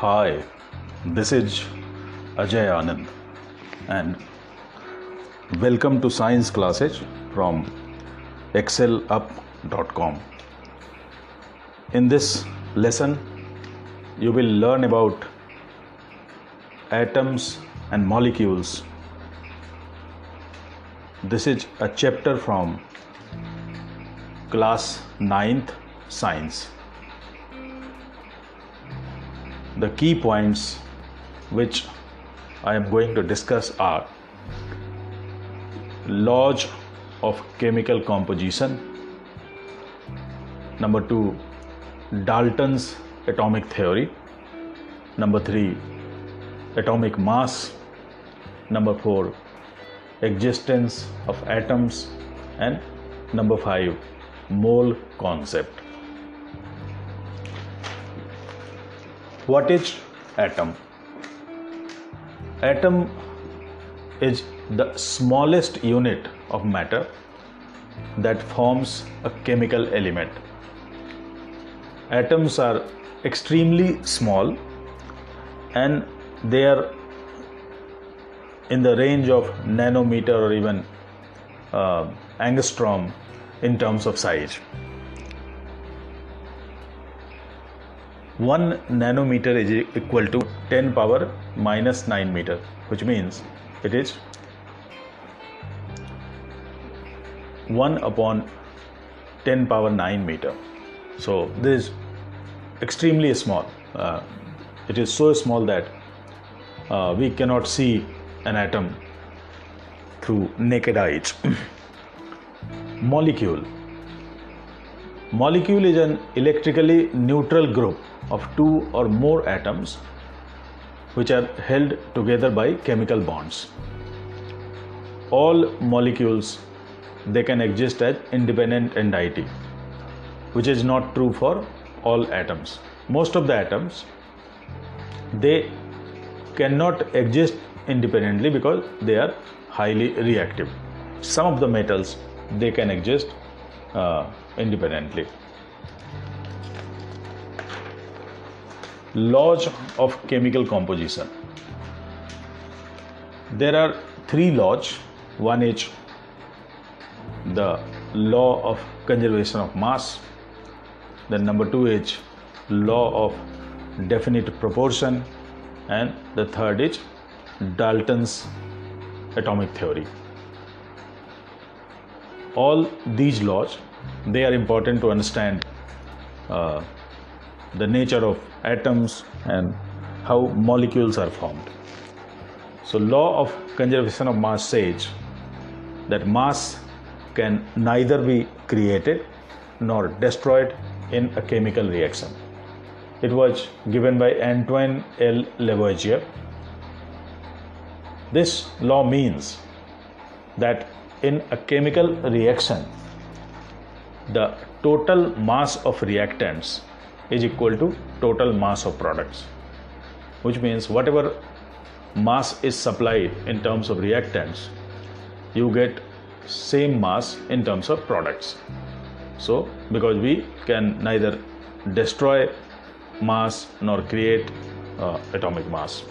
Hi, this is Ajay Anand and welcome to Science Classes from excelup.com. In this lesson, you will learn about atoms and molecules. This is a chapter from class 9th science. The key points which I am going to discuss are laws of chemical composition, number 2, Dalton's atomic theory, number 3, atomic mass, number 4, existence of atoms, and number 5, mole concept. What is atom? Atom is the smallest unit of matter that forms a chemical element. Atoms are extremely small and they are in the range of nanometer or even angstrom in terms of size. 1 nanometer is equal to 10^-9 meter, which means it is 1/10^9 meter. So this is extremely small. It is so small that we cannot see an atom through naked eyes. Molecule is an electrically neutral group of 2 or more atoms which are held together by chemical bonds. All molecules, they can exist as independent entity, which is not true for all atoms. Most of the atoms, they cannot exist independently because they are highly reactive. Some of the metals, they can exist independently. Laws of chemical composition. There are 3 laws. One is the law of conservation of mass. Then number 2 is law of definite proportion, and the third is Dalton's atomic theory. All these laws, they are important to understand the nature of atoms and how molecules are formed. So law of conservation of mass says that mass can neither be created nor destroyed in a chemical reaction. It was given by Antoine L. Lavoisier. This law means that in a chemical reaction, the total mass of reactants is equal to total mass of products, which means whatever mass is supplied in terms of reactants, you get same mass in terms of products. So because we can neither destroy mass nor create atomic mass.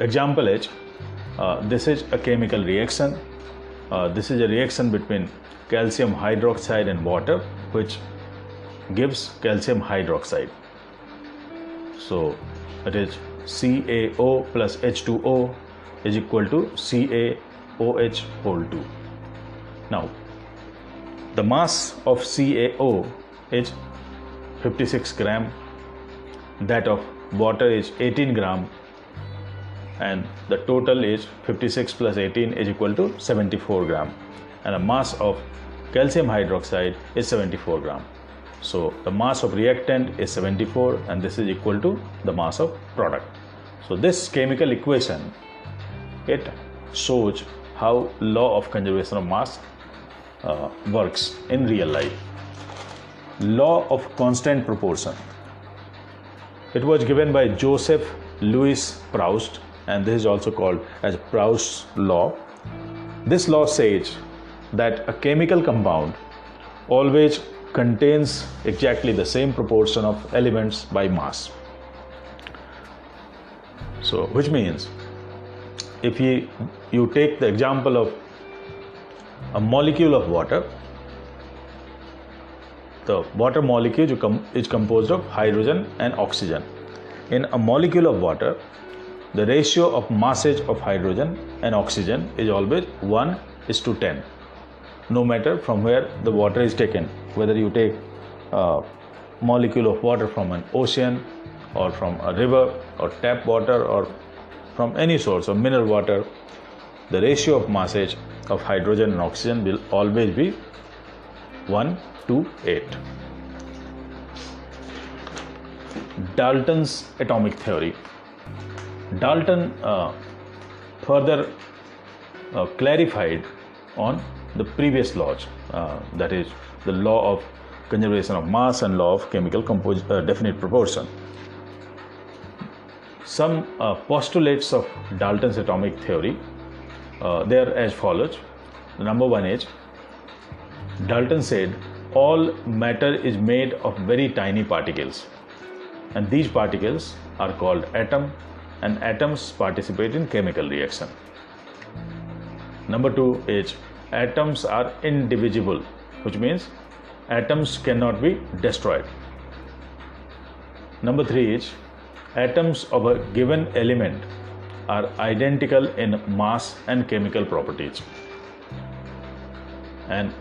Example is, this is a chemical reaction. This is a reaction between calcium hydroxide and water, which gives calcium hydroxide. So it is CaO plus H2O is equal to CaOH whole 2. Now the mass of CaO is 56 gram, that of water is 18 gram, and the total is 56 plus 18 is equal to 74 gram, and the mass of calcium hydroxide is 74 gram. So the mass of reactant is 74, and this is equal to the mass of product. So this chemical equation, it shows how law of conservation of mass works in real life. Law of constant proportion. It was given by Joseph Louis Proust, and this is also called as Proust's law. This law says that a chemical compound always contains exactly the same proportion of elements by mass. So, which means if you take the example of a molecule of water, the water molecule is composed of hydrogen and oxygen. In a molecule of water, the ratio of masses of hydrogen and oxygen is always 1:10, no matter from where the water is taken, whether you take a molecule of water from an ocean or from a river or tap water or from any source of mineral water, the ratio of masses of hydrogen and oxygen will always be 1:8. Dalton's atomic theory. Dalton further clarified on the previous laws, that is the law of conservation of mass and law of chemical definite proportion. Some postulates of Dalton's atomic theory, they are as follows. Number one is, Dalton said all matter is made of very tiny particles, and these particles are called atom, and atoms participate in chemical reaction. Number two is, atoms are indivisible, which means atoms cannot be destroyed. Number three is, atoms of a given element are identical in mass and chemical properties. And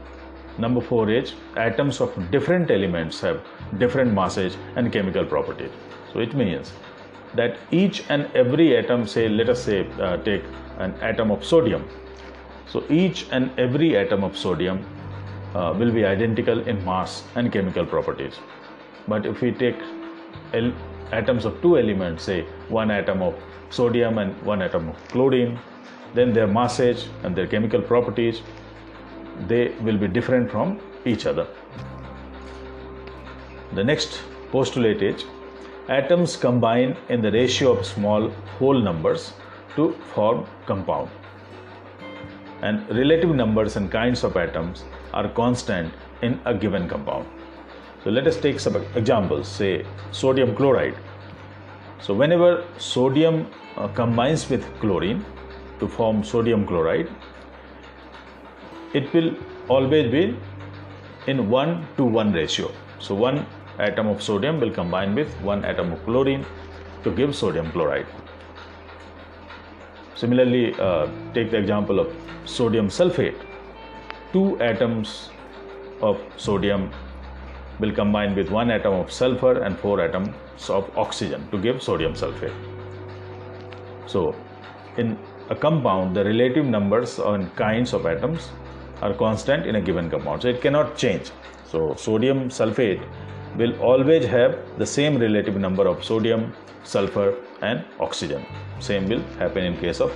number four is, atoms of different elements have different masses and chemical properties. So it means that each and every atom, let us take an atom of sodium. So each and every atom of sodium will be identical in mass and chemical properties. But if we take atoms of two elements, say one atom of sodium and one atom of chlorine, then their masses and their chemical properties, they will be different from each other. The next postulate is, atoms combine in the ratio of small whole numbers to form compound, and relative numbers and kinds of atoms are constant in a given compound. So let us take some examples, say sodium chloride. So whenever sodium combines with chlorine to form sodium chloride, it will always be in 1:1 ratio. So one atom of sodium will combine with one atom of chlorine to give sodium chloride. Similarly, take the example of sodium sulfate. Two atoms of sodium will combine with one atom of sulfur and four atoms of oxygen to give sodium sulfate. So in a compound, the relative numbers and kinds of atoms are constant in a given compound, so it cannot change. So sodium sulfate will always have the same relative number of sodium, sulfur and oxygen. Same will happen in case of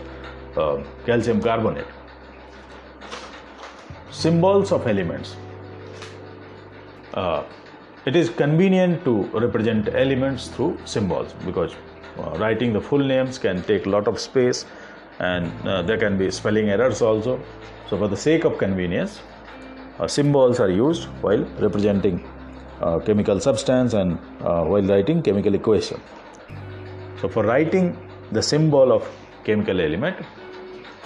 calcium carbonate. Symbols of elements. It is convenient to represent elements through symbols, because writing the full names can take a lot of space, and there can be spelling errors also. So for the sake of convenience, symbols are used while representing chemical substance and while writing chemical equation. So for writing the symbol of chemical element,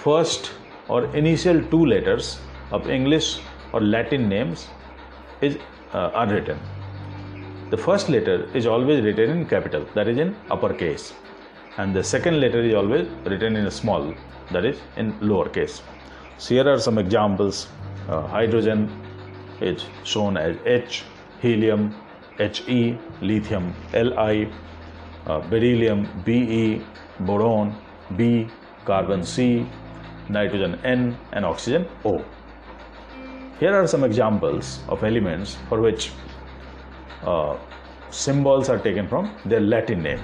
first or initial two letters of English or Latin names are written. The first letter is always written in capital, that is in uppercase, and the second letter is always written in small, that is in lowercase. So here are some examples. Hydrogen is shown as H, helium He, lithium Li, beryllium Be, boron B, carbon C, nitrogen N and oxygen O. Here are some examples of elements for which symbols are taken from their Latin name.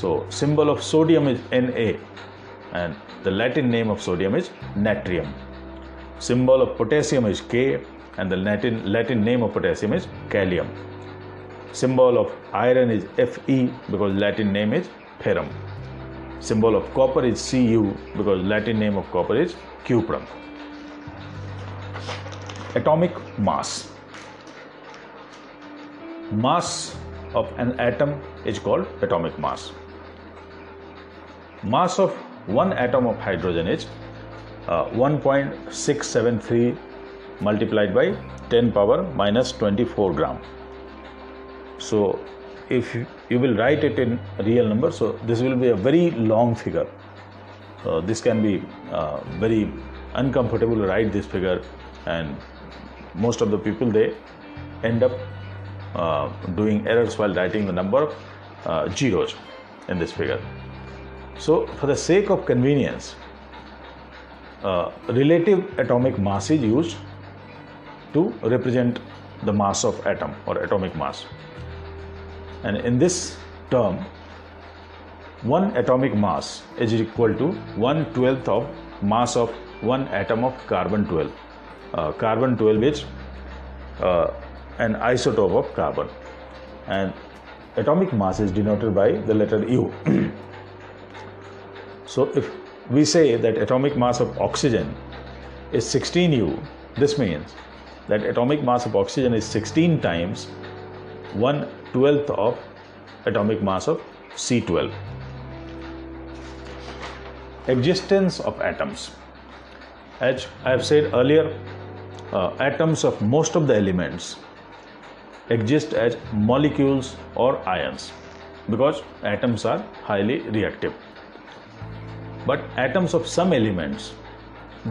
So symbol of sodium is Na, and the Latin name of sodium is natrium. Symbol of potassium is K, and the Latin name of potassium is calcium. Symbol of iron is Fe, because Latin name is ferrum. Symbol of copper is Cu, because Latin name of copper is cuprum. Atomic mass. mass of an atom is called atomic mass. Mass of one atom of hydrogen is 1.673 multiplied by 10 power minus 24 gram. So if you will write it in real number, so this will be a very long figure. This can be very uncomfortable to write this figure, and most of the people, they end up doing errors while writing the number of zeros in this figure. So for the sake of convenience, relative atomic mass is used to represent the mass of atom or atomic mass. And in this term, one atomic mass is equal to 1/12th of mass of one atom of carbon-12. Carbon-12 is an isotope of carbon, and atomic mass is denoted by the letter U. So if we say that atomic mass of oxygen is 16U, this means that atomic mass of oxygen is 16 times 1/12th of atomic mass of C12. Existence of atoms. As I have said earlier, atoms of most of the elements exist as molecules or ions because atoms are highly reactive. But atoms of some elements,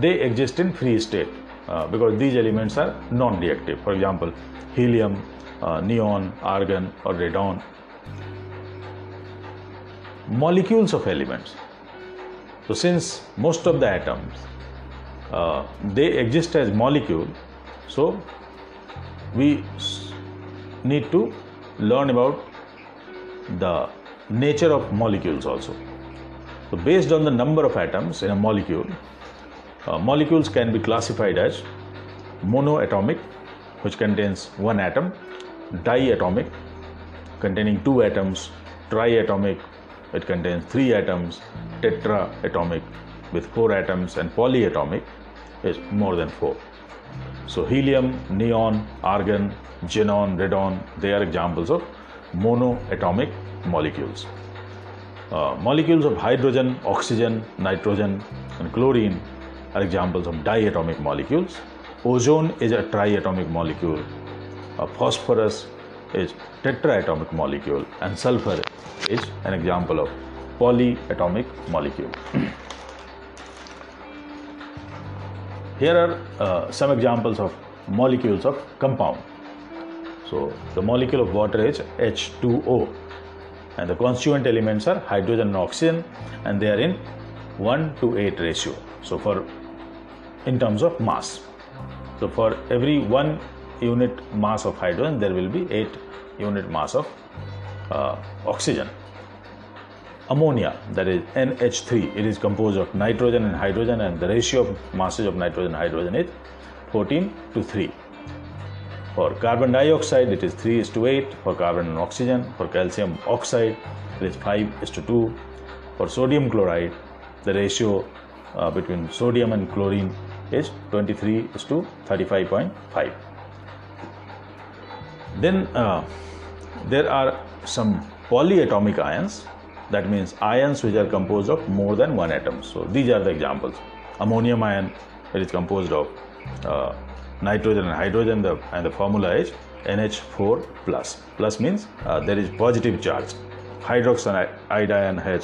they exist in free state because these elements are non-reactive. For example, helium, neon, argon or radon. Molecules of elements. So since most of the atoms, they exist as molecule, so we need to learn about the nature of molecules also. So based on the number of atoms in a molecule, molecules can be classified as monoatomic, which contains one atom, diatomic, containing two atoms, triatomic, it contains three atoms, tetraatomic with four atoms, and polyatomic is more than four. So helium, neon, argon, xenon, radon, they are examples of monoatomic molecules. Molecules of hydrogen, oxygen, nitrogen and chlorine are examples of diatomic molecules. Ozone is a triatomic molecule, phosphorus is tetraatomic molecule, and sulfur is an example of polyatomic molecule. Here are some examples of molecules of compound. So the molecule of water is H2O. And the constituent elements are hydrogen and oxygen, and they are in 1:8 ratio. So for in terms of mass, so for every 1 unit mass of hydrogen, there will be 8 unit mass of oxygen. Ammonia, that is NH3, it is composed of nitrogen and hydrogen, and the ratio of masses of nitrogen and hydrogen is 14:3. For carbon dioxide, it is 3:8. For carbon and oxygen, for calcium oxide, it is 5:2. For sodium chloride, the ratio between sodium and chlorine is 23:35.5. Then there are some polyatomic ions, that means ions which are composed of more than one atom. So these are the examples. Ammonium ion, it is composed of nitrogen and hydrogen, and the formula is NH4+. Plus means there is positive charge. Hydroxide ion has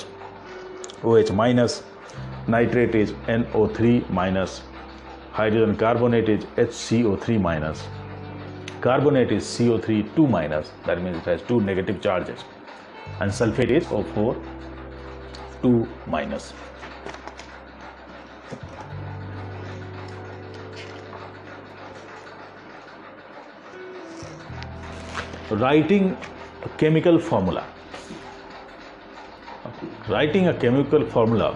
OH-, nitrate is NO3-, hydrogen carbonate is HCO3-, carbonate is CO3-2-, that means it has two negative charges, and sulfate is O4-2-. Writing a chemical formula. Writing a chemical formula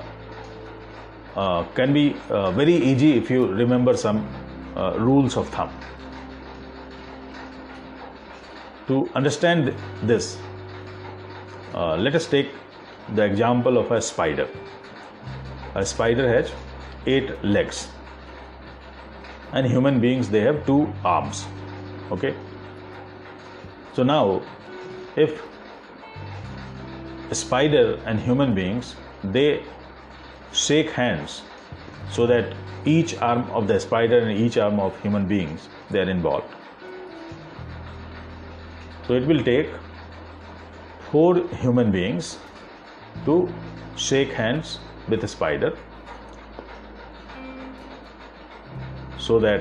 can be very easy if you remember some rules of thumb. To understand this, let us take the example of a spider. A spider has 8 legs, and human beings, they have 2 arms. Okay. So now, if a spider and human beings, they shake hands so that each arm of the spider and each arm of human beings, they are involved. So it will take 4 human beings to shake hands with a spider so that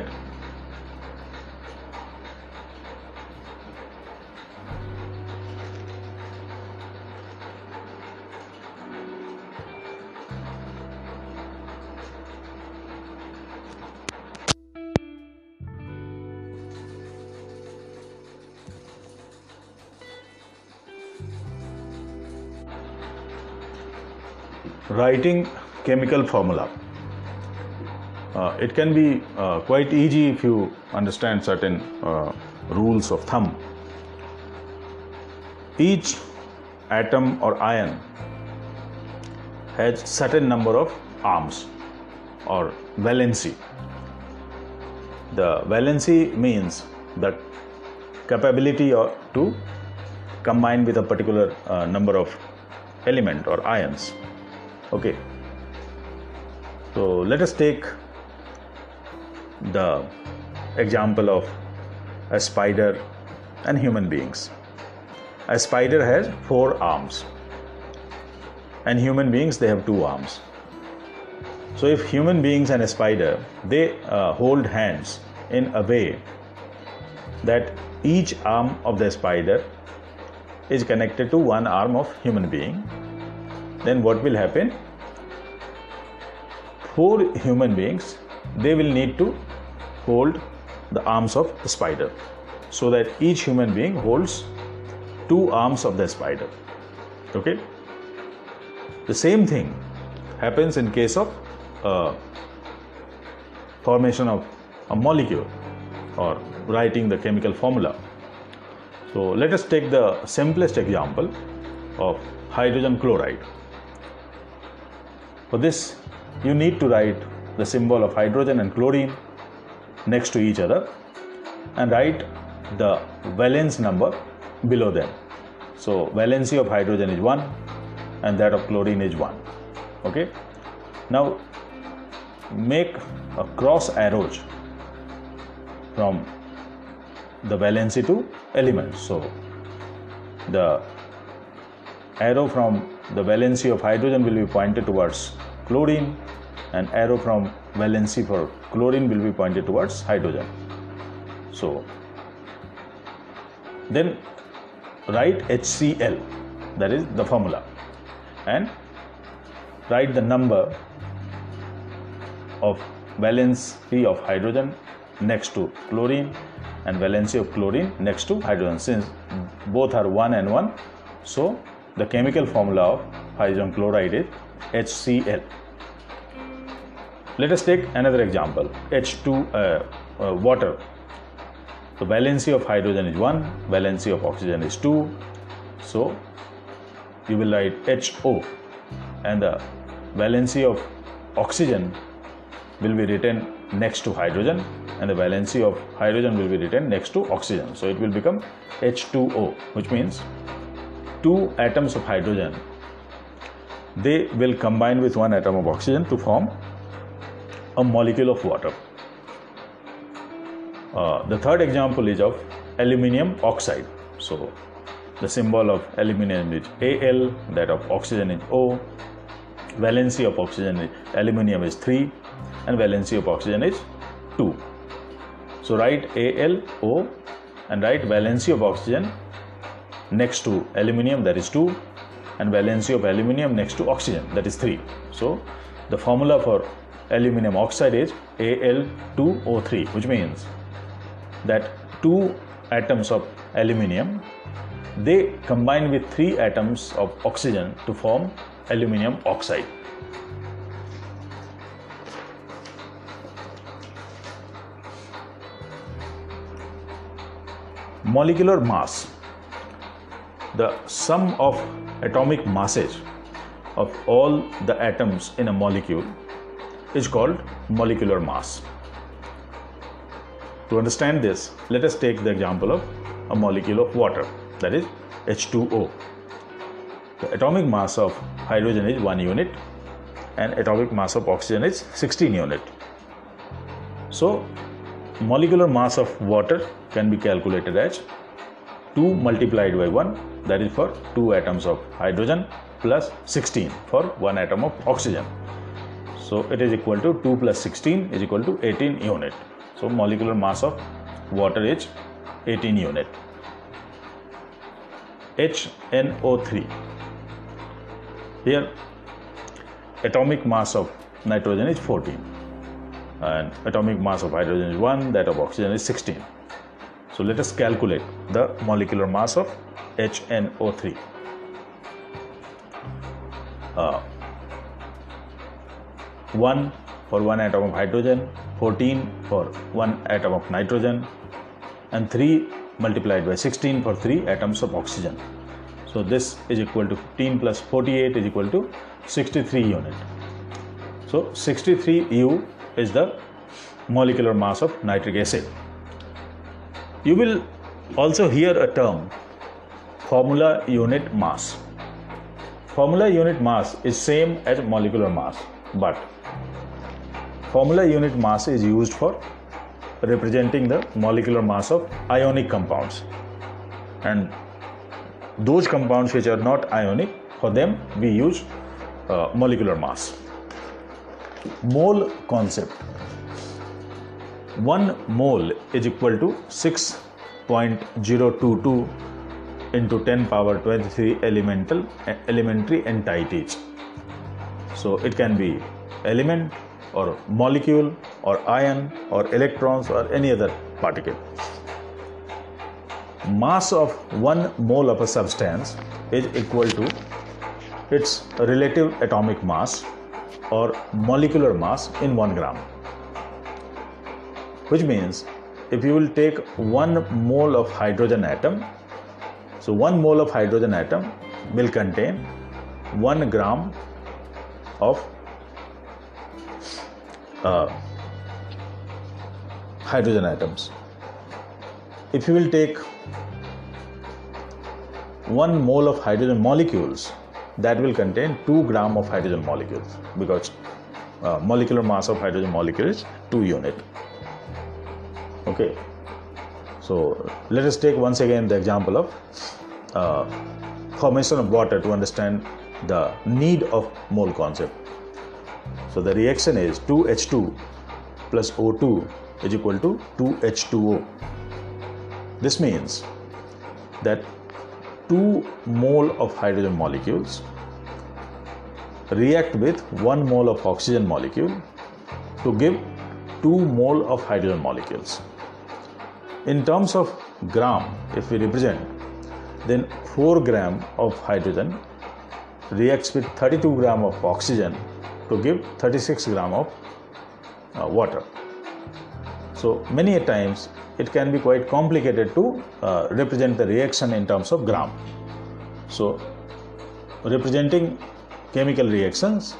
writing chemical formula. It can be quite easy if you understand certain rules of thumb. Each atom or ion has certain number of arms or valency. The valency means the capability to combine with a particular number of element or ions. Okay, so let us take the example of a spider and human beings. A spider has 4 arms and human beings, they have 2 arms. So if human beings and a spider, they hold hands in a way that each arm of the spider is connected to one arm of human being, then what will happen? 4 human beings, they will need to hold the arms of the spider so that each human being holds 2 arms of the spider. Okay, the same thing happens in case of formation of a molecule or writing the chemical formula. So let us take the simplest example of hydrogen chloride. For this, you need to write the symbol of hydrogen and chlorine next to each other and write the valence number below them. So valency of hydrogen is 1 and that of chlorine is 1. Okay. Now make a cross arrows from the valency to element. So the arrow from the valency of hydrogen will be pointed towards chlorine and arrow from valency for chlorine will be pointed towards hydrogen. So then write HCl, that is the formula, and write the number of valency of hydrogen next to chlorine and valency of chlorine next to hydrogen. Since both are 1 and 1, so the chemical formula of hydrogen chloride is HCl. Let us take another example, water. The valency of hydrogen is 1, valency of oxygen is 2. So you will write HO and the valency of oxygen will be written next to hydrogen and the valency of hydrogen will be written next to oxygen. So it will become H2O, which means 2 atoms of hydrogen, they will combine with 1 atom of oxygen to form a molecule of water. The third example is of aluminium oxide. So the symbol of aluminium is Al, that of oxygen is O, valency of aluminium is 3 and valency of oxygen is 2. So write AlO and write valency of oxygen next to aluminium, that is 2, and valency of aluminium next to oxygen, that is 3. So the formula for aluminium oxide is Al2O3, which means that 2 atoms of aluminium, they combine with 3 atoms of oxygen to form aluminium oxide. Molecular mass. The sum of atomic masses of all the atoms in a molecule is called molecular mass. To understand this, let us take the example of a molecule of water, that is H2O. The atomic mass of hydrogen is 1 unit and atomic mass of oxygen is 16 unit. So molecular mass of water can be calculated as 2 multiplied by 1, that is for 2 atoms of hydrogen, plus 16 for 1 atom of oxygen. So it is equal to 2 plus 16 is equal to 18 unit. So molecular mass of water is 18 unit. HNO3. Here atomic mass of nitrogen is 14 and atomic mass of hydrogen is 1, that of oxygen is 16. So let us calculate the molecular mass of HNO3. One for one atom of hydrogen, 14 for one atom of nitrogen, and 3 multiplied by 16 for 3 atoms of oxygen. So this is equal to 15 plus 48 is equal to 63 unit. So 63U is the molecular mass of nitric acid. You will also hear a term, formula unit mass. Formula unit mass is same as molecular mass, but formula unit mass is used for representing the molecular mass of ionic compounds, and those compounds which are not ionic, for them we use molecular mass. Mole concept. 1 mole is equal to 6.022 into 10 power 23 elementary entities. So it can be element or molecule or ion or electrons or any other particle. Mass of 1 mole of a substance is equal to its relative atomic mass or molecular mass in 1 gram. Which means if you will take 1 mole of hydrogen atom, so 1 mole of hydrogen atom will contain 1 gram of hydrogen atoms. If you will take 1 mole of hydrogen molecules, that will contain 2 gram of hydrogen molecules, because molecular mass of hydrogen molecule is 2 unit. Okay. So let us take once again the example of formation of water to understand the need of mole concept. So the reaction is 2H2 plus O2 is equal to 2H2O. This means that 2 mole of hydrogen molecules react with 1 mole of oxygen molecule to give 2 mole of hydrogen molecules. In terms of gram, if we represent, then 4 gram of hydrogen reacts with 32 gram of oxygen to give 36 gram of water. So many a times it can be quite complicated to represent the reaction in terms of gram. So representing chemical reactions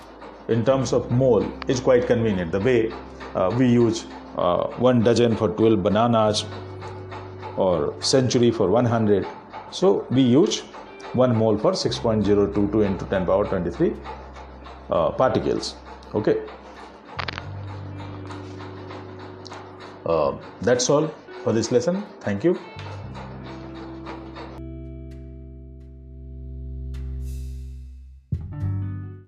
in terms of mole is quite convenient, the way we use 1 dozen for 12 bananas, or century for 100. So we use 1 mole for 6.022 into 10 power 23 particles. Okay, that's all for this lesson. Thank you.